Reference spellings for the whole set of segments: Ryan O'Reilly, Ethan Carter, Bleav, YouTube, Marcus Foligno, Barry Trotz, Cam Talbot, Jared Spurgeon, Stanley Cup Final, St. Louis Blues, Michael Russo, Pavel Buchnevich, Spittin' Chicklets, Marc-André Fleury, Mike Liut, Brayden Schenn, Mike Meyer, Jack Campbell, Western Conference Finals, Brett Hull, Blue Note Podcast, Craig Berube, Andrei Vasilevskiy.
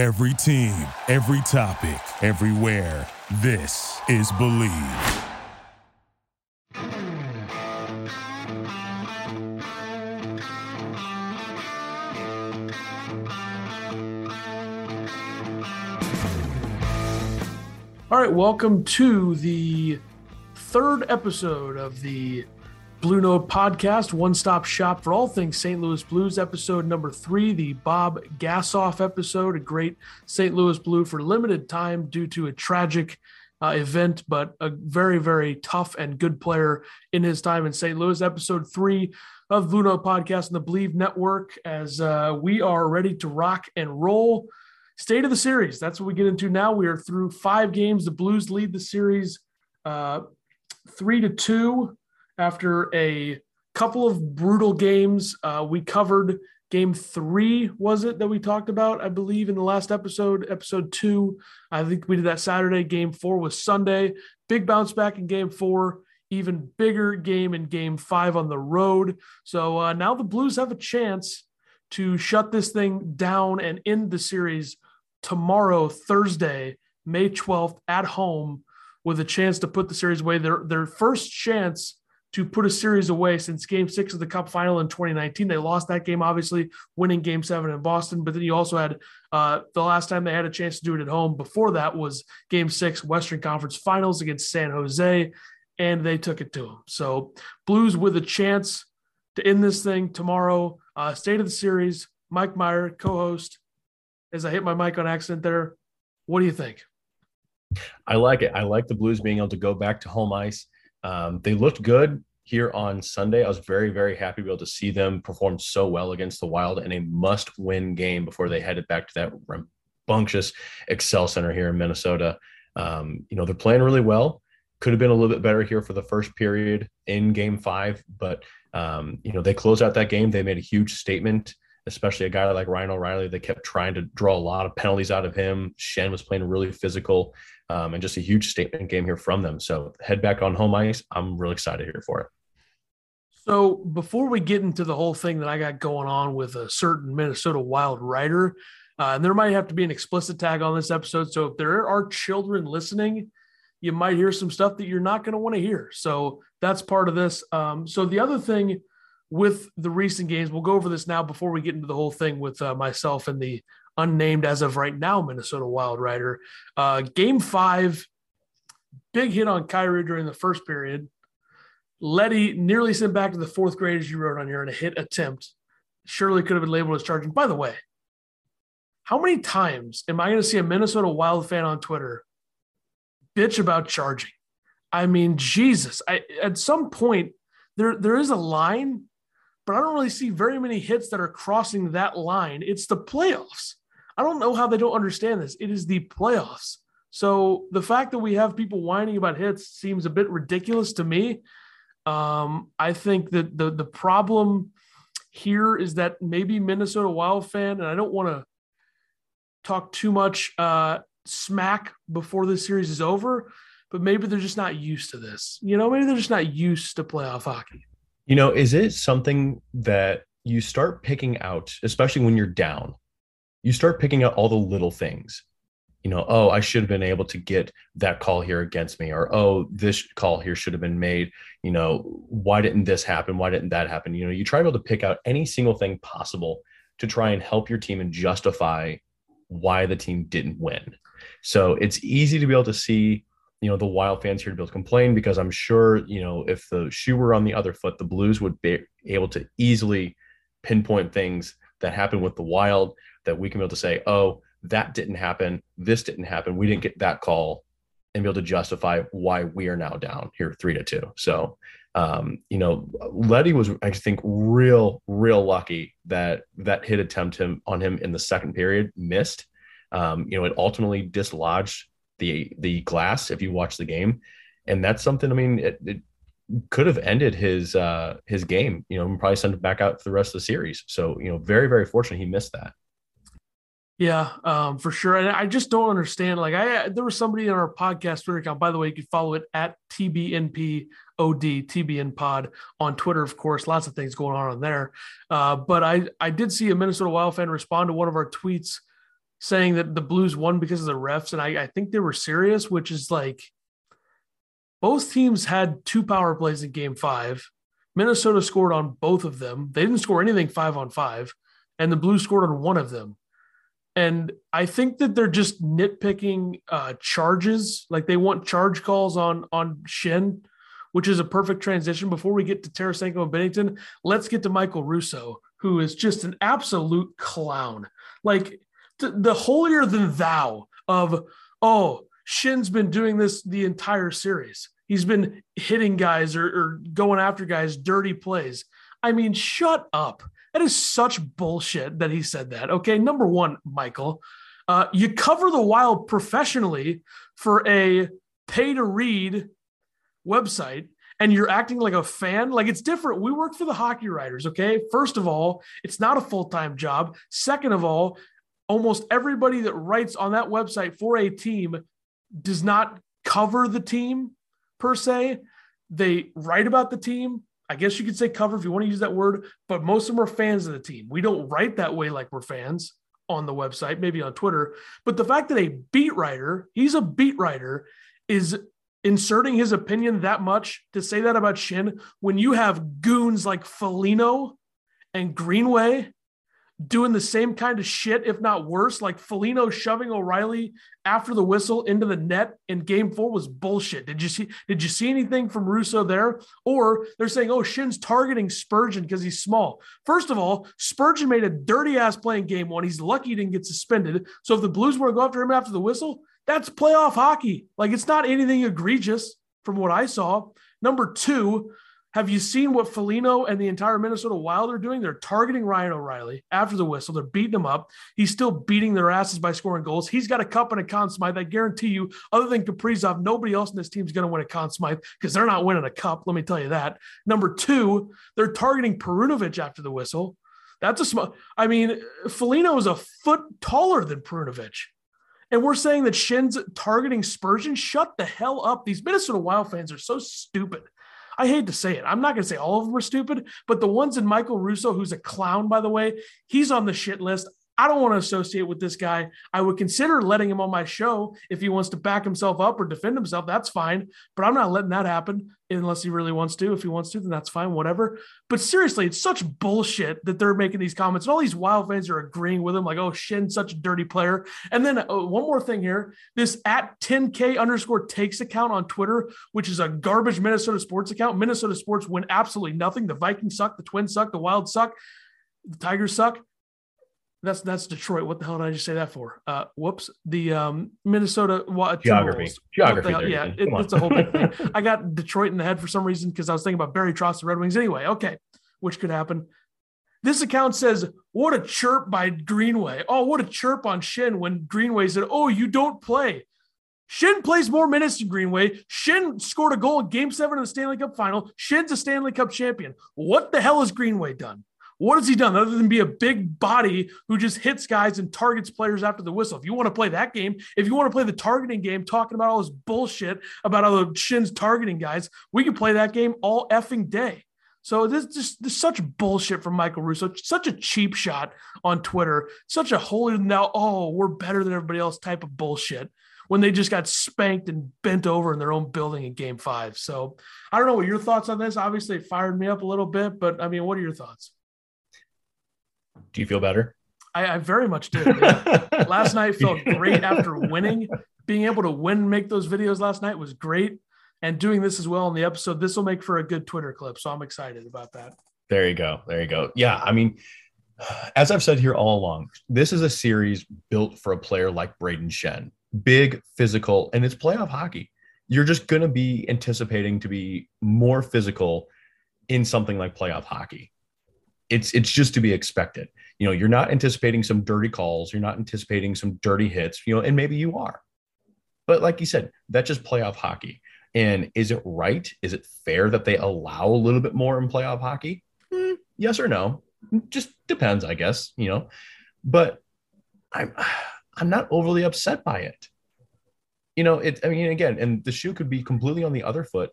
Every team, every topic, everywhere. This is Bleav. All right, welcome to the third episode of the Blue Note Podcast, one-stop shop for all things St. Louis Blues, episode number 3, the Bob Gasoff episode, a great St. Louis Blue for limited time due to a tragic event, but a very, very tough and good player in his time in St. Louis. Episode 3 of Blue Note Podcast and the Bleav Network, as we are ready to rock and roll. State of the series, that's what we get into now. We are through 5 games. The Blues lead the series 3-2 after a couple of brutal games. We covered game 3, was it, that we talked about, I Bleav, in the last episode, episode 2. I think we did that Saturday. Game 4 was Sunday. Big bounce back in game 4. Even bigger game in game 5 on the road. So now the Blues have a chance to shut this thing down and end the series tomorrow, Thursday, May 12th, at home, with a chance to put the series away. Their first chance to put a series away since Game 6 of the Cup Final in 2019. They lost that game, obviously, winning Game 7 in Boston. But then you also had the last time they had a chance to do it at home before that was Game 6 Western Conference Finals against San Jose, and they took it to them. So Blues with a chance to end this thing tomorrow. State of the series, Mike Meyer, co-host. As I hit my mic on accident there, what do you think? I like it. I like the Blues being able to go back to home ice. They looked good here on Sunday. I was very, very happy to be able to see them perform so well against the Wild in a must-win game before they headed back to that rambunctious Xcel Center here in Minnesota. They're playing really well. Could have been a little bit better here for the first period in Game 5, but they closed out that game. They made a huge statement, especially a guy like Ryan O'Reilly. They kept trying to draw a lot of penalties out of him. Schenn was playing really physical, and just a huge statement game here from them. So head back on home ice. I'm really excited here for it. So before we get into the whole thing that I got going on with a certain Minnesota Wild writer, and there might have to be an explicit tag on this episode. So if there are children listening, you might hear some stuff that you're not going to want to hear. So that's part of this. So the other thing with the recent games, we'll go over this now before we get into the whole thing with myself and the unnamed, as of right now, Minnesota Wild writer. Game 5, big hit on Kyrou during the first period. Leddy nearly sent back to the fourth grade, as you wrote on here, in a hit attempt. Surely could have been labeled as charging. By the way, how many times am I going to see a Minnesota Wild fan on Twitter bitch about charging? I mean, Jesus. At some point, there is a line, but I don't really see very many hits that are crossing that line. It's the playoffs. I don't know how they don't understand this. It is the playoffs. So the fact that we have people whining about hits seems a bit ridiculous to me. I think that the problem here is that maybe Minnesota Wild fan, and I don't want to talk too much smack before this series is over, but maybe they're just not used to this. Maybe they're just not used to playoff hockey. Is it something that you start picking out, especially when you're down? You start picking out all the little things. I should have been able to get that call here against me, or, this call here should have been made. Why didn't this happen? Why didn't that happen? You try to be able to pick out any single thing possible to try and help your team and justify why the team didn't win. So it's easy to be able to see, the Wild fans here to be able to complain, because I'm sure, if the shoe were on the other foot, the Blues would be able to easily pinpoint things that happen with the Wild that we can be able to say, that didn't happen. This didn't happen. We didn't get that call, and be able to justify why we are now down here 3-2. So, Leddy was, I think, real lucky that hit attempt on him in the second period missed. It ultimately dislodged the glass if you watch the game. And that's something, it could have ended his game, and probably sent him back out for the rest of the series. So, very, very fortunate he missed that. Yeah, for sure. And I just don't understand. Like, there was somebody in our podcast Twitter account, by the way, you could follow it at TBNPOD, TBNPOD on Twitter, of course. Lots of things going on there. But I did see a Minnesota Wild fan respond to one of our tweets saying that the Blues won because of the refs, and I think they were serious, which is like both teams had two power plays in Game 5. Minnesota scored on both of them. They didn't score anything 5-on-5, and the Blues scored on one of them. And I think that they're just nitpicking charges. Like they want charge calls on Schenn, which is a perfect transition. Before we get to Tarasenko and Binnington, let's get to Michael Russo, who is just an absolute clown. Like the holier than thou of, oh, Schen's been doing this the entire series. He's been hitting guys or going after guys, dirty plays. I mean, shut up. That is such bullshit that he said that. Okay, number one, Michael, you cover the Wild professionally for a pay-to-read website, and you're acting like a fan. Like, it's different. We work for the Hockey Writers, okay? First of all, it's not a full-time job. Second of all, almost everybody that writes on that website for a team does not cover the team per se. They write about the team. I guess you could say cover if you want to use that word, but most of them are fans of the team. We don't write that way like we're fans on the website, maybe on Twitter. But the fact that a beat writer, he's a beat writer, is inserting his opinion that much to say that about Schenn when you have goons like Foligno and Greenway doing the same kind of shit, if not worse, like Foligno shoving O'Reilly after the whistle into the net in Game 4 was bullshit. Did you see anything from Russo there? Or they're saying, oh, Schen's targeting Spurgeon because he's small. First of all, Spurgeon made a dirty-ass play in Game 1. He's lucky he didn't get suspended. So if the Blues were to go after him after the whistle, that's playoff hockey. Like, it's not anything egregious from what I saw. Number two, have you seen what Foligno and the entire Minnesota Wild are doing? They're targeting Ryan O'Reilly after the whistle. They're beating him up. He's still beating their asses by scoring goals. He's got a cup and a Conn Smythe. I guarantee you, other than Kaprizov, nobody else in this team is going to win a Conn Smythe because they're not winning a cup. Let me tell you that. Number two, they're targeting Perunović after the whistle. That's a small – I mean, Foligno is a foot taller than Perunović. And we're saying that Schen's targeting Spurgeon? Shut the hell up. These Minnesota Wild fans are so stupid. I hate to say it. I'm not going to say all of them are stupid, but the ones in Michael Russo, who's a clown, by the way, he's on the shit list. I don't want to associate with this guy. I would consider letting him on my show if he wants to back himself up or defend himself. That's fine, but I'm not letting that happen unless he really wants to. If he wants to, then that's fine, whatever. But seriously, it's such bullshit that they're making these comments. And all these Wild fans are agreeing with him, like, oh, Schen's such a dirty player. And then one more thing here, this @10K_takes account on Twitter, which is a garbage Minnesota sports account. Minnesota sports win absolutely nothing. The Vikings suck. The Twins suck. The Wild suck. The Tigers suck. That's Detroit. What the hell did I just say that for? Whoops. The Minnesota geography. Geography. Yeah, it's a whole big thing. I got Detroit in the head for some reason because I was thinking about Barry Trotz, the Red Wings. Anyway, okay, which could happen. This account says, what a chirp by Greenway. Oh, what a chirp on Schenn when Greenway said, oh, you don't play. Schenn plays more minutes than Greenway. Schenn scored a goal in Game 7 of the Stanley Cup Final. Shen's a Stanley Cup champion. What the hell has Greenway done? What has he done other than be a big body who just hits guys and targets players after the whistle? If you want to play that game, if you want to play the targeting game, talking about all this bullshit about how the Shen's targeting guys, we can play that game all effing day. So this is such bullshit from Michael Russo, such a cheap shot on Twitter, such a holy now, oh, we're better than everybody else type of bullshit when they just got spanked and bent over in their own building in Game 5. So I don't know what your thoughts on this. Obviously, it fired me up a little bit, but I mean, what are your thoughts? Do you feel better? I very much did. Yeah. Last night felt great after winning. Being able to win, make those videos last night was great. And doing this as well on the episode, this will make for a good Twitter clip. So I'm excited about that. There you go. Yeah, I mean, as I've said here all along, this is a series built for a player like Brayden Schenn. Big, physical, and it's playoff hockey. You're just going to be anticipating to be more physical in something like playoff hockey. It's just to be expected. You know, you're not anticipating some dirty calls. You're not anticipating some dirty hits, you know, and maybe you are. But like you said, that's just playoff hockey. And is it right? Is it fair that they allow a little bit more in playoff hockey? Yes or no? Just depends, I guess, you know. But I'm not overly upset by it. You know, I mean, again, and the shoe could be completely on the other foot.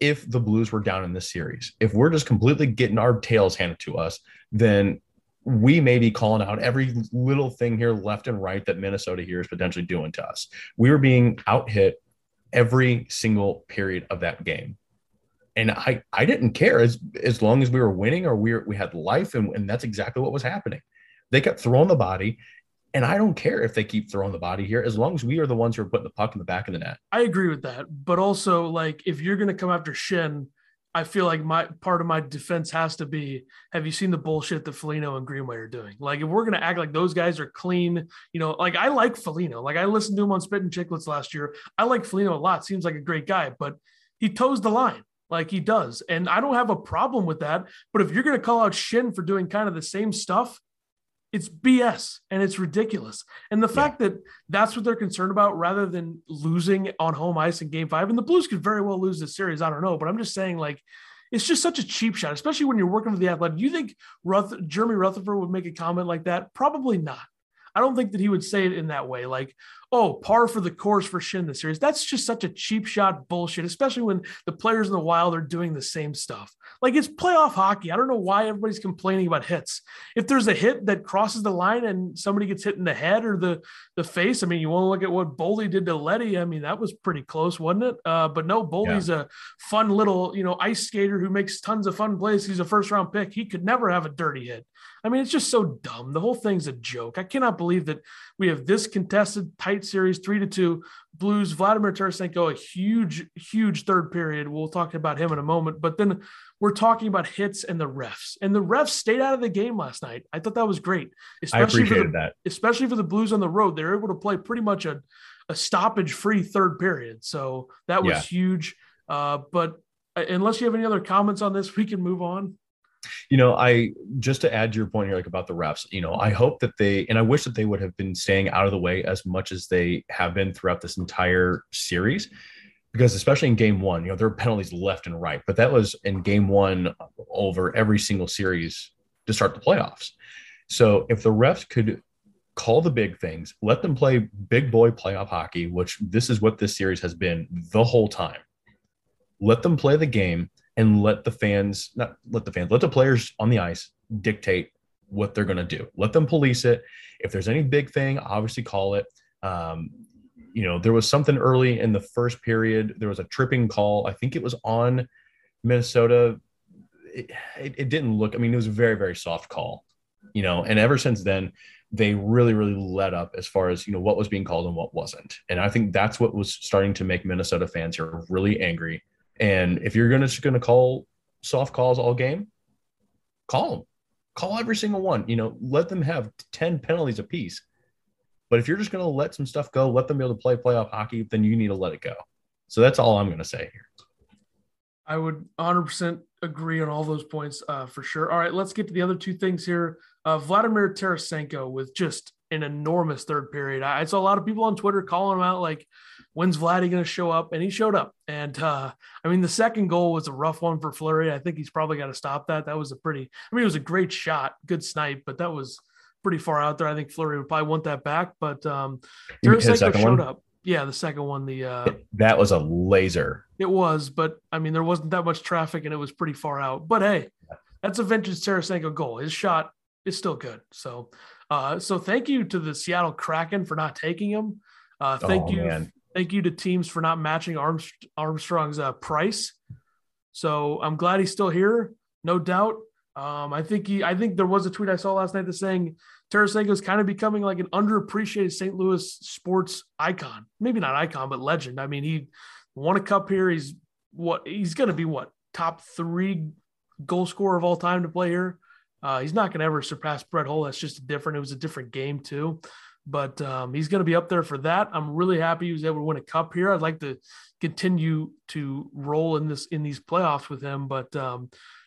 If the Blues were down in this series, if we're just completely getting our tails handed to us, then we may be calling out every little thing here left and right that Minnesota here is potentially doing to us. We were being out hit every single period of that game. And I didn't care as long as we were winning or we had life. And that's exactly what was happening. They kept throwing the body. And I don't care if they keep throwing the body here, as long as we are the ones who are putting the puck in the back of the net. I agree with that. But also, like, if you're going to come after Schenn, I feel like my part of my defense has to be, have you seen the bullshit that Foligno and Greenway are doing? Like, if we're going to act like those guys are clean, you know, like, I like Foligno. Like, I listened to him on Spittin' Chicklets last year. I like Foligno a lot. Seems like a great guy, but he toes the line like he does. And I don't have a problem with that. But if you're going to call out Schenn for doing kind of the same stuff, it's BS and it's ridiculous. And the fact that that's what they're concerned about rather than losing on home ice in game 5, and the Blues could very well lose this series. I don't know, but I'm just saying, like, it's just such a cheap shot, especially when you're working for the Athletic. You think Jeremy Rutherford would make a comment like that? Probably not. I don't think that he would say it in that way. Like, oh, par for the course for Schenn this series. That's just such a cheap shot bullshit, especially when the players in the Wild are doing the same stuff. Like, it's playoff hockey. I don't know why everybody's complaining about hits. If there's a hit that crosses the line and somebody gets hit in the head or the face, I mean, you want to look at what Boldy did to Leddy. I mean, that was pretty close, wasn't it? But no, Boldy's a fun little, you know, ice skater who makes tons of fun plays. He's a first-round pick. He could never have a dirty hit. I mean, it's just so dumb. The whole thing's a joke. I cannot Bleav that we have this contested – tight series, 3-2 Blues, Vladimir Tarasenko, a huge third period. We'll talk about him in a moment, but then we're talking about hits and the refs, and the refs stayed out of the game last night. I thought that was great, especially especially for the Blues on the road. They're able to play pretty much a stoppage free third period. So that was huge. But unless you have any other comments on this, we can move on. You know, I just to add to your point here, like about the refs, you know, I hope that they, and I wish that they would have been staying out of the way as much as they have been throughout this entire series, because especially in game 1, you know, there are penalties left and right, but that was in game 1 over every single series to start the playoffs. So if the refs could call the big things, let them play big boy playoff hockey, which this is what this series has been the whole time. Let them play the game. And let the players on the ice dictate what they're going to do. Let them police it. If there's any big thing, obviously call it. You know, there was something early in the first period. There was a tripping call. I think it was on Minnesota. It didn't look, I mean, it was a very, very soft call, you know, and ever since then, they really, really let up as far as, you know, what was being called and what wasn't. And I think that's what was starting to make Minnesota fans here really angry. And if you're just going to call soft calls all game, call them. Call every single one. You know, let them have 10 penalties apiece. But if you're just going to let some stuff go, let them be able to play playoff hockey, then you need to let it go. So that's all I'm going to say here. I would 100% agree on all those points for sure. All right, let's get to the other two things here. Vladimir Tarasenko with just an enormous third period. I saw a lot of people on Twitter calling him out like, when's Vladdy going to show up? And he showed up. And I mean, the second goal was a rough one for Fleury. I think he's probably got to stop that. That was it was a great shot, good snipe, but that was pretty far out there. I think Fleury would probably want that back, but Tarasenko showed up. Yeah, the second one, that was a laser. It was, but I mean, there wasn't that much traffic and it was pretty far out, but hey, that's a vintage Tarasenko goal. His shot is still good. So, so thank you to the Seattle Kraken for not taking him. Thank you to teams for not matching Armstrong's price. So I'm glad he's still here, no doubt. I think there was a tweet I saw last night that's saying Tarasenko is kind of becoming like an underappreciated St. Louis sports icon. Maybe not icon, but legend. I mean, he won a cup here. He's going to be top 3 goal scorer of all time to play here. He's not going to ever surpass Brett Hull. That's just it was a different game too. But he's going to be up there for that. I'm really happy he was able to win a cup here. I'd like to continue to roll in these playoffs with him. But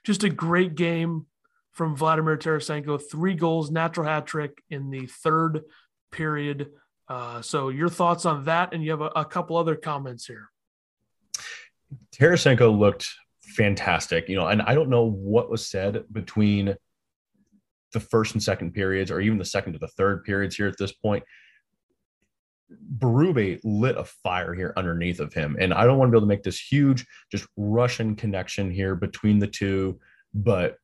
just a great game from Vladimir Tarasenko. 3 goals, natural hat trick in the third period. So your thoughts on that, and you have a couple other comments here. Tarasenko looked fantastic, you know, and I don't know what was said between the first and second periods, or even the second to the third periods here at this point. Berube lit a fire here underneath of him. And I don't want to be able to make this huge, just Russian connection here between the two, but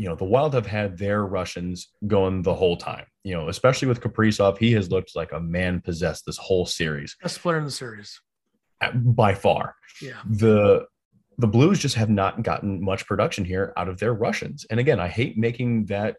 you know, the Wild have had their Russians going the whole time, you know, especially with Kaprizov. He has looked like a man possessed this whole series. Best player in the series. By far. Yeah. The Blues just have not gotten much production here out of their Russians. And again, I hate making that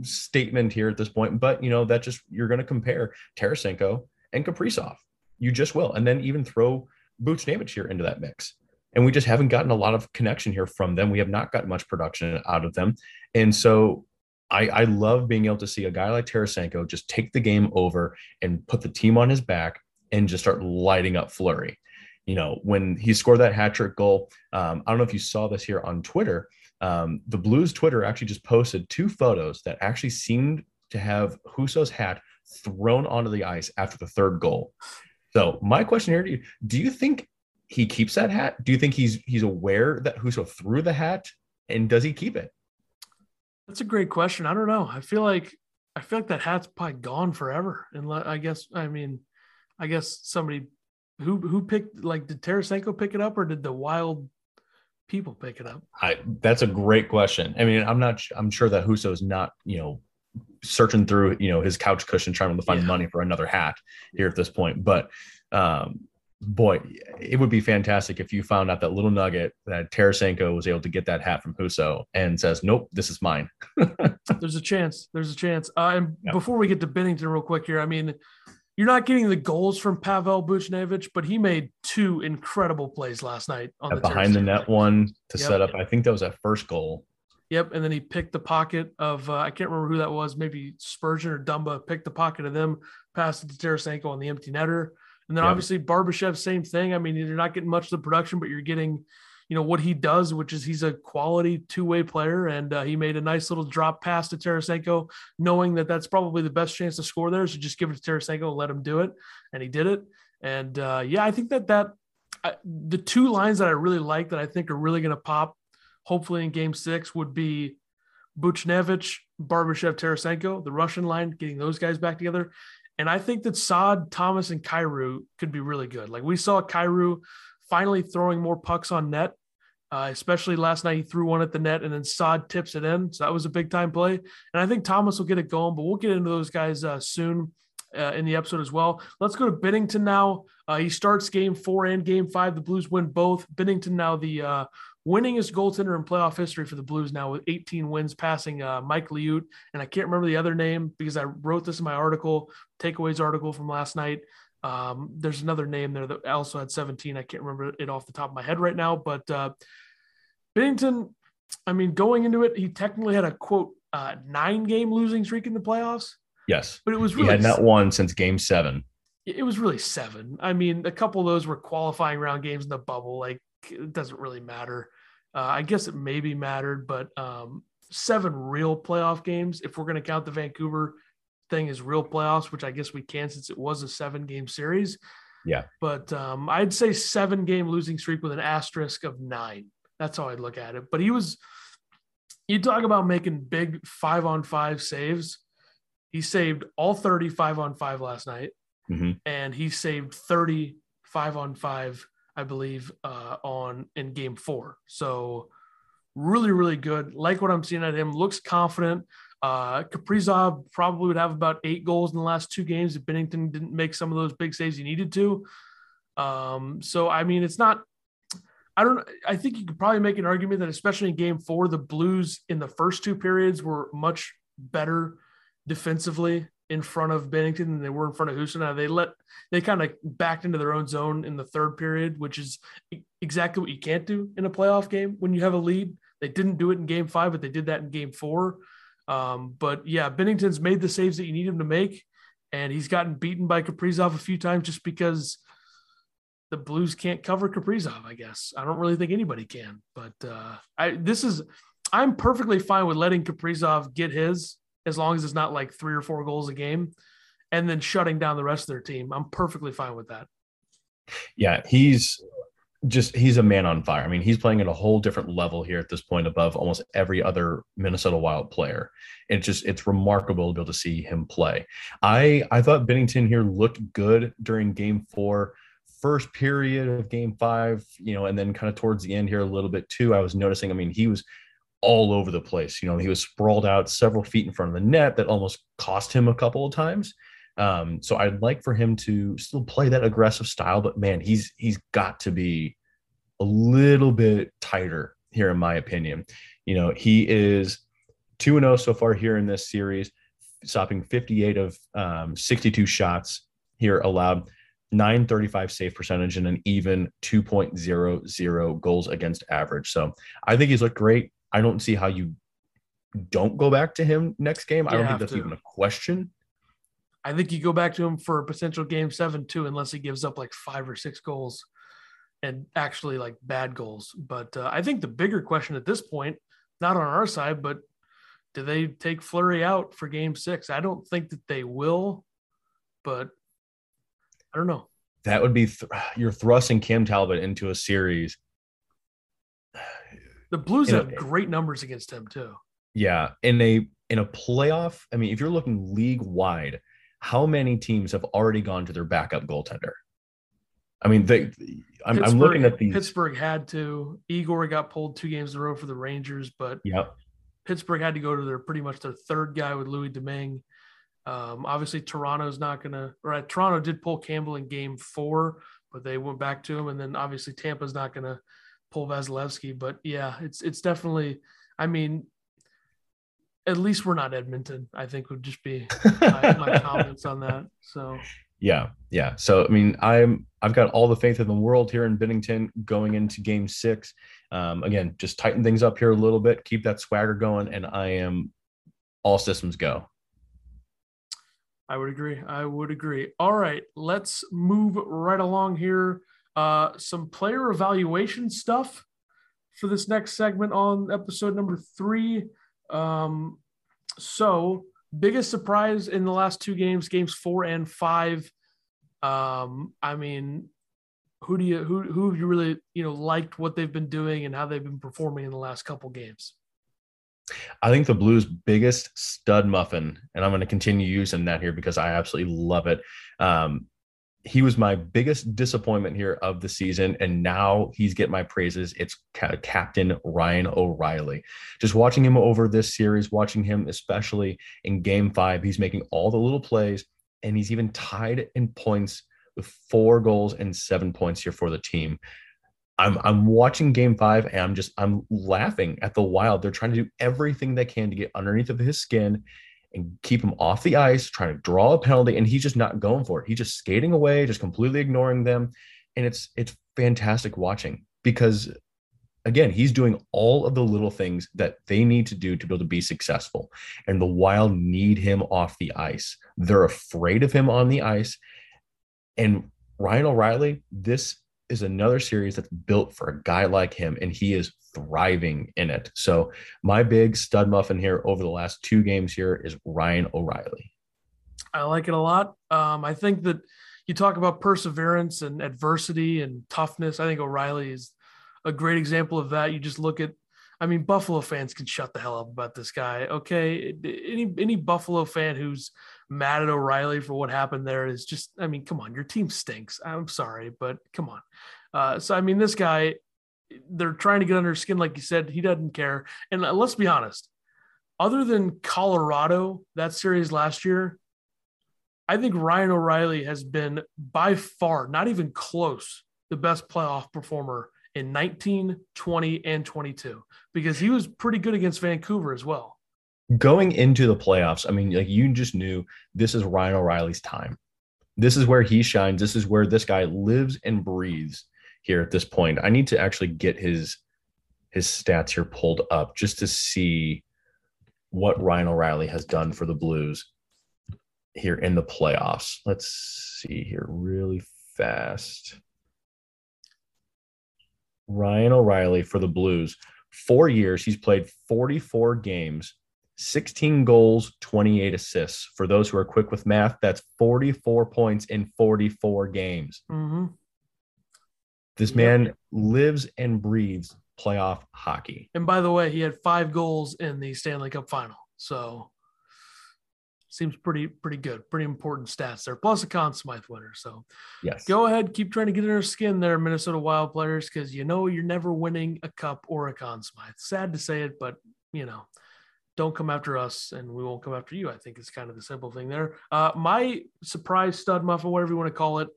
statement here at this point, but you know, that just, you're going to compare Tarasenko and Kaprizov. You just will. And then even throw Buchnevich here into that mix. And we just haven't gotten a lot of connection here from them. We have not gotten much production out of them. And so I love being able to see a guy like Tarasenko just take the game over and put the team on his back and just start lighting up Fleury. You know, when he scored that hat trick goal, I don't know if you saw this here on Twitter. The Blues Twitter actually just posted two photos that actually seemed to have Husso's hat thrown onto the ice after the third goal. So my question here to you, do you think he keeps that hat? Do you think he's aware that Husso threw the hat, and does he keep it? That's a great question. I don't know. I feel like that hat's probably gone forever. And I guess somebody who picked, like, did Tarasenko pick it up or did the Wild people pick it up? That's a great question. I mean, I'm sure that Husso is not, you know, searching through, you know, his couch cushion trying to find money for another hat here at this point. But, boy, it would be fantastic if you found out that little nugget that Tarasenko was able to get that hat from Husso and says, nope, this is mine. There's a chance. And before we get to Binnington real quick here, I mean, you're not getting the goals from Pavel Buchnevich, but he made two incredible plays last night on the behind the net one to set up. I think that was that first goal. Yep. And then he picked the pocket of, I can't remember who that was, maybe Spurgeon or Dumba, picked the pocket of them, passed it to Tarasenko on the empty netter. And then obviously Barbashev, same thing. I mean, you're not getting much of the production, but you're getting, you know, what he does, which is he's a quality two-way player. And he made a nice little drop pass to Tarasenko, knowing that that's probably the best chance to score there. So just give it to Tarasenko and let him do it. And he did it. And I think that the two lines that I really like that I think are really going to pop, hopefully in Game 6, would be Buchnevich, Barbashev, Tarasenko, the Russian line, getting those guys back together. And I think that Saad, Thomas, and Kyrou could be really good. Like, we saw Kyrou finally throwing more pucks on net, especially last night. He threw one at the net, and then Saad tips it in. So that was a big-time play. And I think Thomas will get it going, but we'll get into those guys soon in the episode as well. Let's go to Binnington now. He starts Game 4 and Game 5. The Blues win both. Binnington now the winningest goaltender in playoff history for the Blues now with 18 wins, passing Mike Liut. And I can't remember the other name because I wrote this in my article, takeaways article from last night. There's another name there that also had 17. I can't remember it off the top of my head right now, but Binnington, I mean, going into it, he technically had a quote, 9-game losing streak in the playoffs. Yes. But it was really, he had not won since Game 7. It was really 7. I mean, a couple of those were qualifying round games in the bubble. Like, it doesn't really matter. I guess it maybe mattered, but 7 real playoff games, if we're going to count the Vancouver thing as real playoffs, which I guess we can since it was a 7-game series. Yeah. But I'd say 7-game losing streak with an asterisk of 9. That's how I look at it. But you talk about making big 5-on-5 saves. He saved all 30 5-on-5 last night, and he saved 30 5-on-5 I Bleav, on in Game 4. So really, really good. Like what I'm seeing at him. Looks confident. Kaprizov probably would have about 8 goals in the last 2 games if Binnington didn't make some of those big saves he needed to. So, I mean, it's not – I think you could probably make an argument that especially in Game 4, the Blues in the first 2 periods were much better defensively in front of Binnington than they were in front of Husso. Now they kind of backed into their own zone in the third period, which is exactly what you can't do in a playoff game when you have a lead. They didn't do it in Game 5, but they did that in Game 4. But yeah, Binnington's made the saves that you need him to make, and he's gotten beaten by Kaprizov a few times just because the Blues can't cover Kaprizov, I guess. I don't really think anybody can, but I'm perfectly fine with letting Kaprizov get his, as long as it's not like 3 or 4 goals a game, and then shutting down the rest of their team. I'm perfectly fine with that. Yeah, he's a man on fire. I mean, he's playing at a whole different level here at this point above almost every other Minnesota Wild player. It's remarkable to be able to see him play. I thought Binnington here looked good during Game 4, first period of Game 5, you know, and then kind of towards the end here a little bit too. I was noticing, I mean, he was all over the place. You know, he was sprawled out several feet in front of the net. That almost cost him a couple of times. So I'd like for him to still play that aggressive style, but man, he's got to be a little bit tighter here, in my opinion. You know, he is 2-0 so far here in this series, stopping 58 of 62 shots here allowed, .935 save percentage, and an even 2.00 goals against average. So I think he's looked great. I don't see how you don't go back to him next game. I don't think that's even a question. I think you go back to him for a potential Game 7 too, unless he gives up like 5 or 6 goals and actually like bad goals. But I think the bigger question at this point, not on our side, but do they take Fleury out for Game 6? I don't think that they will, but I don't know. That would be you're thrusting Cam Talbot into a series. The Blues have great numbers against him too. Yeah, in a playoff. I mean, if you're looking league wide, how many teams have already gone to their backup goaltender? I mean, I'm looking at these. Pittsburgh had to. Igor got pulled 2 games in a row for the Rangers, but Pittsburgh had to go to pretty much their third guy with Louis Domingue. Obviously, Toronto's not going to – or Toronto did pull Campbell in Game 4, but they went back to him. And then, obviously, Tampa's not going to pull Vasilevsky. But, yeah, it's definitely – I mean, at least we're not Edmonton, I think would just be my comments on that. So Yeah. So, I mean, I've got all the faith in the world here in Binnington going into Game 6. Again, just tighten things up here a little bit, keep that swagger going, and I am all systems go. I would agree. All right, let's move right along here. Some player evaluation stuff for this next segment on episode number 3. So biggest surprise in the last 2 games, Games 4 and 5. I mean, who have you really, liked what they've been doing and how they've been performing in the last couple games? I think the Blues' biggest stud muffin, and I'm going to continue using that here because I absolutely love it. He was my biggest disappointment here of the season, and now he's getting my praises. It's Captain Ryan O'Reilly. Just watching him over this series, watching him especially in Game 5, he's making all the little plays, and he's even tied in points with 4 goals and 7 points here for the team. I'm watching Game 5, and I'm laughing at the Wild. They're trying to do everything they can to get underneath of his skin and keep him off the ice, trying to draw a penalty, and he's just not going for it. He's just skating away, just completely ignoring them, and it's fantastic watching because, again, he's doing all of the little things that they need to do to be able to be successful, and the Wild need him off the ice. They're afraid of him on the ice, and Ryan O'Reilly, this is another series that's built for a guy like him, and he is thriving in it. So my big stud muffin here over the last 2 games here is Ryan O'Reilly. I like it a lot. I think that you talk about perseverance and adversity and toughness. I think O'Reilly is a great example of that. You just look at, I mean, Buffalo fans can shut the hell up about this guy. Okay. Any Buffalo fan who's mad at O'Reilly for what happened there is just, I mean, come on, your team stinks. I'm sorry, but come on. So, I mean, this guy, they're trying to get under his skin. Like you said, he doesn't care. And let's be honest, other than Colorado, that series last year, I think Ryan O'Reilly has been by far, not even close, the best playoff performer in 19, 20, and 22, because he was pretty good against Vancouver as well. Going into the playoffs, I mean, like, you just knew this is Ryan O'Reilly's time. This is where he shines. This is where this guy lives and breathes here at this point. I need to actually get his stats here pulled up just to see what Ryan O'Reilly has done for the Blues here in the playoffs. Let's see here really fast. Ryan O'Reilly for the Blues, 4 years. He's played 44 games, 16 goals, 28 assists. For those who are quick with math, that's 44 points in 44 games. Mm-hmm. This man lives and breathes playoff hockey. And by the way, he had 5 goals in the Stanley Cup Final. So seems pretty good, pretty important stats there. Plus a Conn Smythe winner. So yes, go ahead, keep trying to get in our skin there, Minnesota Wild players, because you're never winning a cup or a Conn Smythe. Sad to say it, but you know, don't come after us and we won't come after you, I think is kind of the simple thing there. My surprise stud muffin, whatever you want to call it,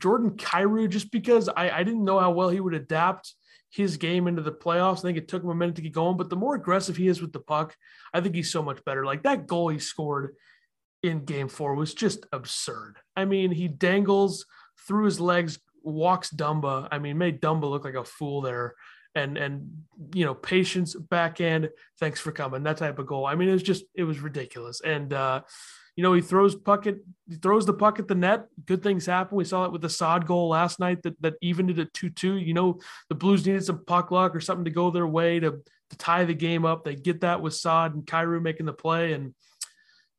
Jordan Kyrou, just because I didn't know how well he would adapt his game into the playoffs. I think it took him a minute to get going, but the more aggressive he is with the puck, I think he's so much better. Like that goal he scored in game four was just absurd. I mean, he dangles through his legs, walks Dumba. I mean, made Dumba look like a fool there. And you know, patience, backhand, thanks for coming, that type of goal. I mean, it was ridiculous. And, you know, he throws the puck at the net. Good things happen. We saw it with the Saad goal last night that evened it at 2-2. You know, the Blues needed some puck luck or something to go their way to tie the game up. They get that with Saad and Kyrou making the play. And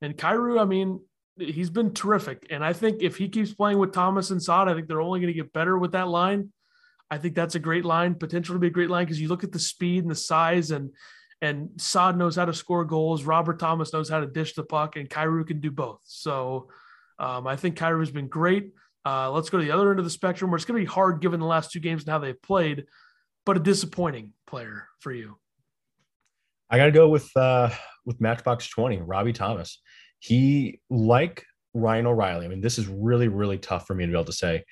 Kyrou, I mean, he's been terrific. And I think if he keeps playing with Thomas and Saad, I think they're only going to get better with that line. I think that's a great line, potential to be a great line, because you look at the speed and the size, and Saad knows how to score goals. Robert Thomas knows how to dish the puck, and Kyrou can do both. So I think Kyrou has been great. Let's go to the other end of the spectrum, where it's going to be hard given the last two games and how they've played, but a disappointing player for you. I got to go with Matchbox 20, Robbie Thomas. He, like Ryan O'Reilly, I mean, this is really, really tough for me to be able to say.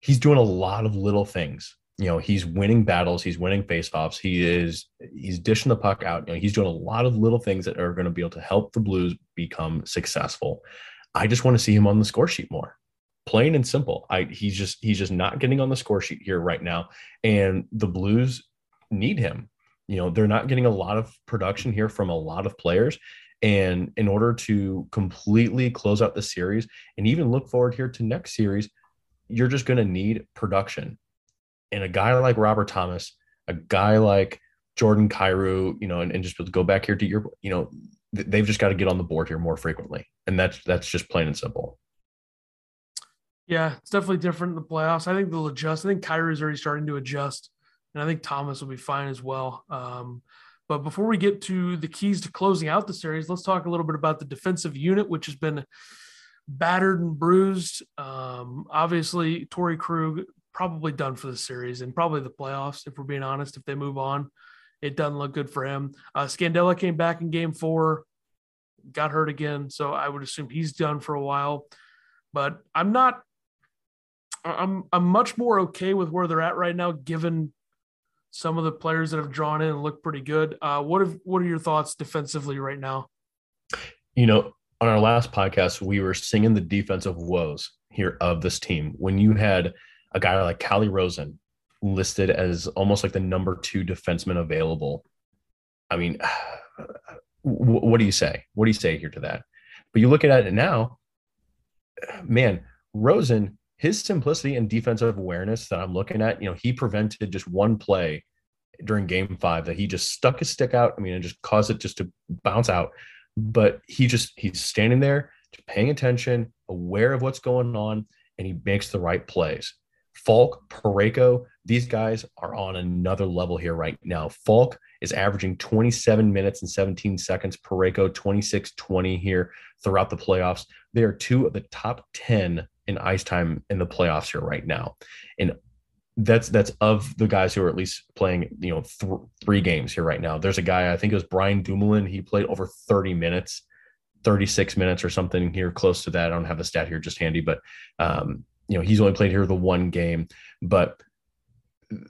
He's doing a lot of little things. You know, he's winning battles. He's winning faceoffs. He's dishing the puck out. You know, he's doing a lot of little things that are going to be able to help the Blues become successful. I just want to see him on the score sheet more, plain and simple. He's just not getting on the score sheet here right now. And the Blues need him. You know, they're not getting a lot of production here from a lot of players. And in order to completely close out the series and even look forward here to next series, you're just going to need production. And a guy like Robert Thomas, a guy like Jordan Kyrou, you know, and just go back here to your, you know, they've just got to get on the board here more frequently. And that's just plain and simple. Yeah, it's definitely different in the playoffs. I think they'll adjust. I think Kyrou's already starting to adjust. And I think Thomas will be fine as well. But before we get to the keys to closing out the series, let's talk a little bit about the defensive unit, which has been battered and bruised. Obviously, Torrey Krug probably done for the series and probably the playoffs, if we're being honest. If they move on, it doesn't look good for him. Scandella came back in game four, got hurt again, so I would assume he's done for a while. But I'm much more okay with where they're at right now, given some of the players that have drawn in and look pretty good. What are your thoughts defensively right now? You know, on our last podcast, we were singing the defensive woes here of this team. When you had a guy like Calle Rosén listed as almost like the number two defenseman available, I mean, what do you say? What do you say here to that? But you look at it now, man, Rosén, his simplicity and defensive awareness that I'm looking at, you know, he prevented just one play during game five that he just stuck his stick out. I mean, and just caused it just to bounce out. But he's standing there, just paying attention, aware of what's going on, and he makes the right plays. Falk, Parayko, these guys are on another level here right now. Falk is averaging 27 minutes and 17 seconds. Parayko, 26-20 here throughout the playoffs. They are two of the top 10 in ice time in the playoffs here right now. And that's of the guys who are at least playing, you know, three games here right now. There's a guy, I think it was Brian Dumoulin. He played over 30 minutes, 36 minutes or something here close to that. I don't have the stat here just handy, but you know, he's only played here the one game. But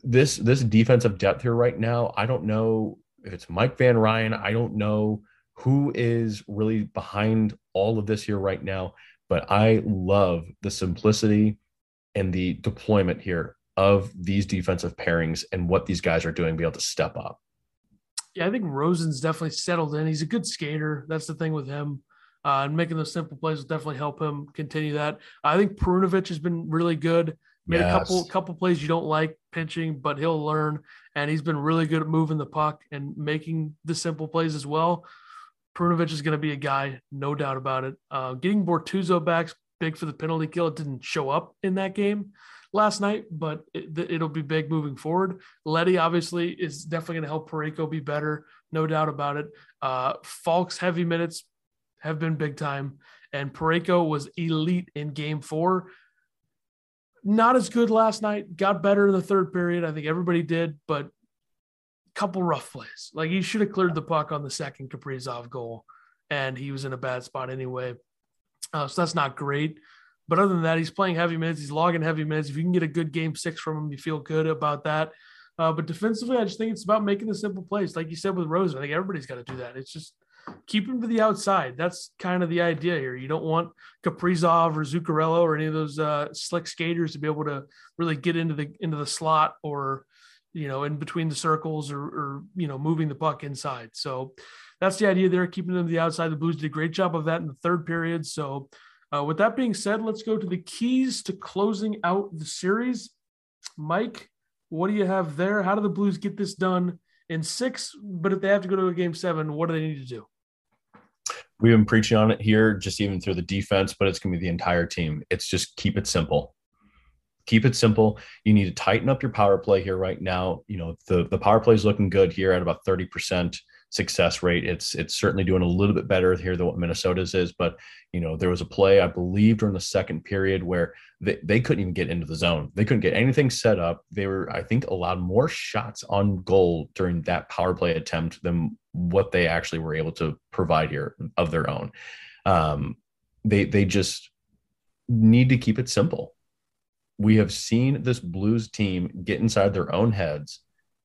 this defensive depth here right now, I don't know if it's Mike Van Ryan. I don't know who is really behind all of this here right now, but I love the simplicity and the deployment here of these defensive pairings and what these guys are doing, be able to step up. Yeah, I think Rosen's definitely settled in. He's a good skater. That's the thing with him. And making those simple plays will definitely help him continue that. I think Perunović has been really good. Made a couple plays you don't like pinching, but he'll learn. And he's been really good at moving the puck and making the simple plays as well. Perunović is going to be a guy, no doubt about it. Getting Bortuzzo back's big for the penalty kill. It didn't show up in that game last night, but it'll be big moving forward. Leddy obviously is definitely going to help Parayko be better, no doubt about it. Falk's heavy minutes have been big time, and Parayko was elite in game four. Not as good last night, got better in the third period. I think everybody did, but couple rough plays. Like, he should have cleared the puck on the second Kaprizov goal, and he was in a bad spot anyway. So that's not great. But other than that, he's playing heavy minutes. He's logging heavy minutes. If you can get a good game six from him, you feel good about that. But defensively, I just think it's about making the simple plays. Like you said with Rosen, I think everybody's got to do that. It's just keep him to the outside. That's kind of the idea here. You don't want Kaprizov or Zuccarello or any of those slick skaters to be able to really get into the slot or, you know, in between the circles or you know, moving the puck inside. So that's the idea there, keeping them to the outside. The Blues did a great job of that in the third period. So with that being said, let's go to the keys to closing out the series. Mike, what do you have there? How do the Blues get this done in six? But if they have to go to a game seven, what do they need to do? We've been preaching on it here, just even through the defense, but it's going to be the entire team. It's just keep it simple. Keep it simple. You need to tighten up your power play here right now. You know, the power play is looking good here at about 30% success rate. It's certainly doing a little bit better here than what Minnesota's is, but you know, there was a play, I Bleav, during the second period where they couldn't even get into the zone. They couldn't get anything set up. They were, I think, allowed more shots on goal during that power play attempt than what they actually were able to provide here of their own. They just need to keep it simple. We have seen this Blues team get inside their own heads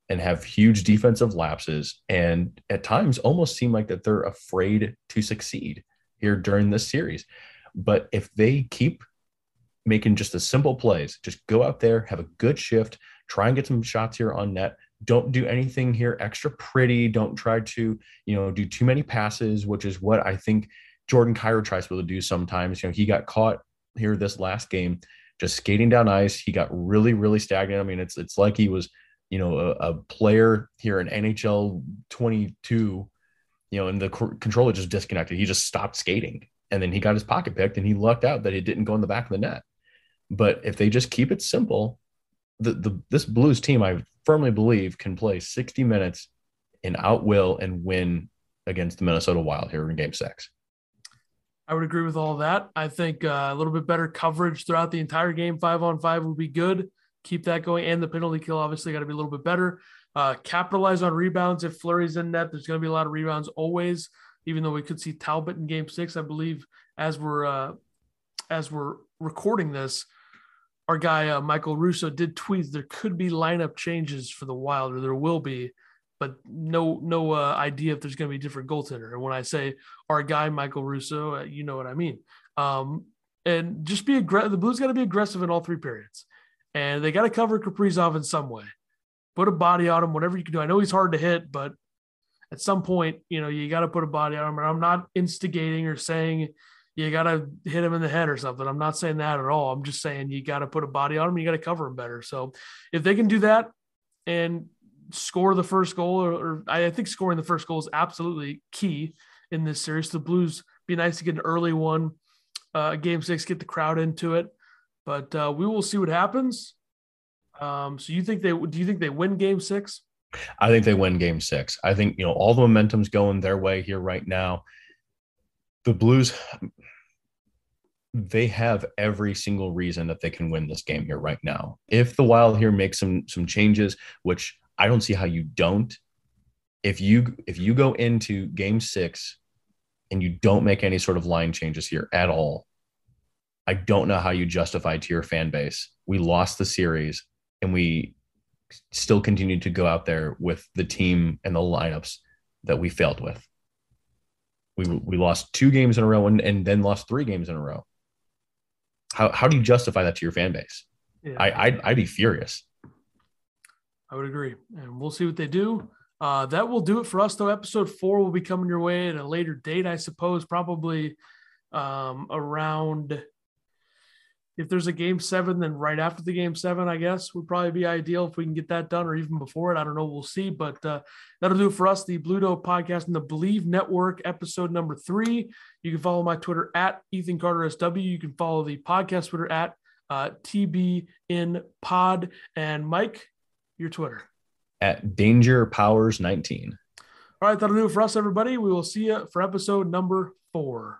and have huge defensive lapses, and at times almost seem like that they're afraid to succeed here during this series. But if they keep making just the simple plays, just go out there, have a good shift, try and get some shots here on net. Don't do anything here extra pretty. Don't try to, you know, do too many passes, which is what I think Jordan Kyrou tries to do sometimes. You know, he got caught here this last game just skating down ice. He got really, really stagnant. I mean, it's like he was, you know, a player here in NHL 22, you know, and the controller just disconnected. He just stopped skating, and then he got his pocket picked, and he lucked out that it didn't go in the back of the net. But if they just keep it simple, this Blues team, I firmly Bleav, can play 60 minutes and outwill and win against the Minnesota Wild here in game six. I would agree with all that. I think a little bit better coverage throughout the entire game. 5-on-5 would be good. Keep that going. And the penalty kill obviously got to be a little bit better. Capitalize on rebounds. If Fleury's in net, there's going to be a lot of rebounds always, even though we could see Talbot in game six. I Bleav as we're recording this, our guy Michael Russo did tweet there could be lineup changes for the Wild, or there will be, but no idea if there's going to be a different goaltender. And when I say our guy Michael Russo, you know what I mean. And just be aggressive. The Blues got to be aggressive in all three periods. And they got to cover Kaprizov in some way. Put a body on him, whatever you can do. I know he's hard to hit, but at some point, you know, you got to put a body on him. And I'm not instigating or saying you got to hit him in the head or something. I'm not saying that at all. I'm just saying you got to put a body on him. You got to cover him better. So if they can do that and score the first goal, or I think scoring the first goal is absolutely key in this series. The Blues, be nice to get an early one, game six, get the crowd into it. But we will see what happens. So do you think they win game six? I think they win game six. I think, you know, all the momentum's going their way here right now. The Blues, they have every single reason that they can win this game here right now. If the Wild here makes some changes, which I don't see how you don't, if you go into game six and you don't make any sort of line changes here at all, I don't know how you justify to your fan base, we lost the series and we still continue to go out there with the team and the lineups that we failed with. We lost 2 games in a row and then lost 3 games in a row. How do you justify that to your fan base? Yeah. I'd be furious. I would agree. And we'll see what they do. That will do it for us, though. Episode 4 will be coming your way at a later date, I suppose, probably around – if there's a game seven, then right after the game seven, I guess, would probably be ideal if we can get that done, or even before it. I don't know. We'll see. But that'll do it for us, the Blue Note Podcast and the Bleav Network, episode number 3. You can follow my Twitter at Ethan Carter SW. You can follow the podcast Twitter at TBNPOD. And Mike, your Twitter? At DangerPowers19. All right, that'll do it for us, everybody. We will see you for episode number 4.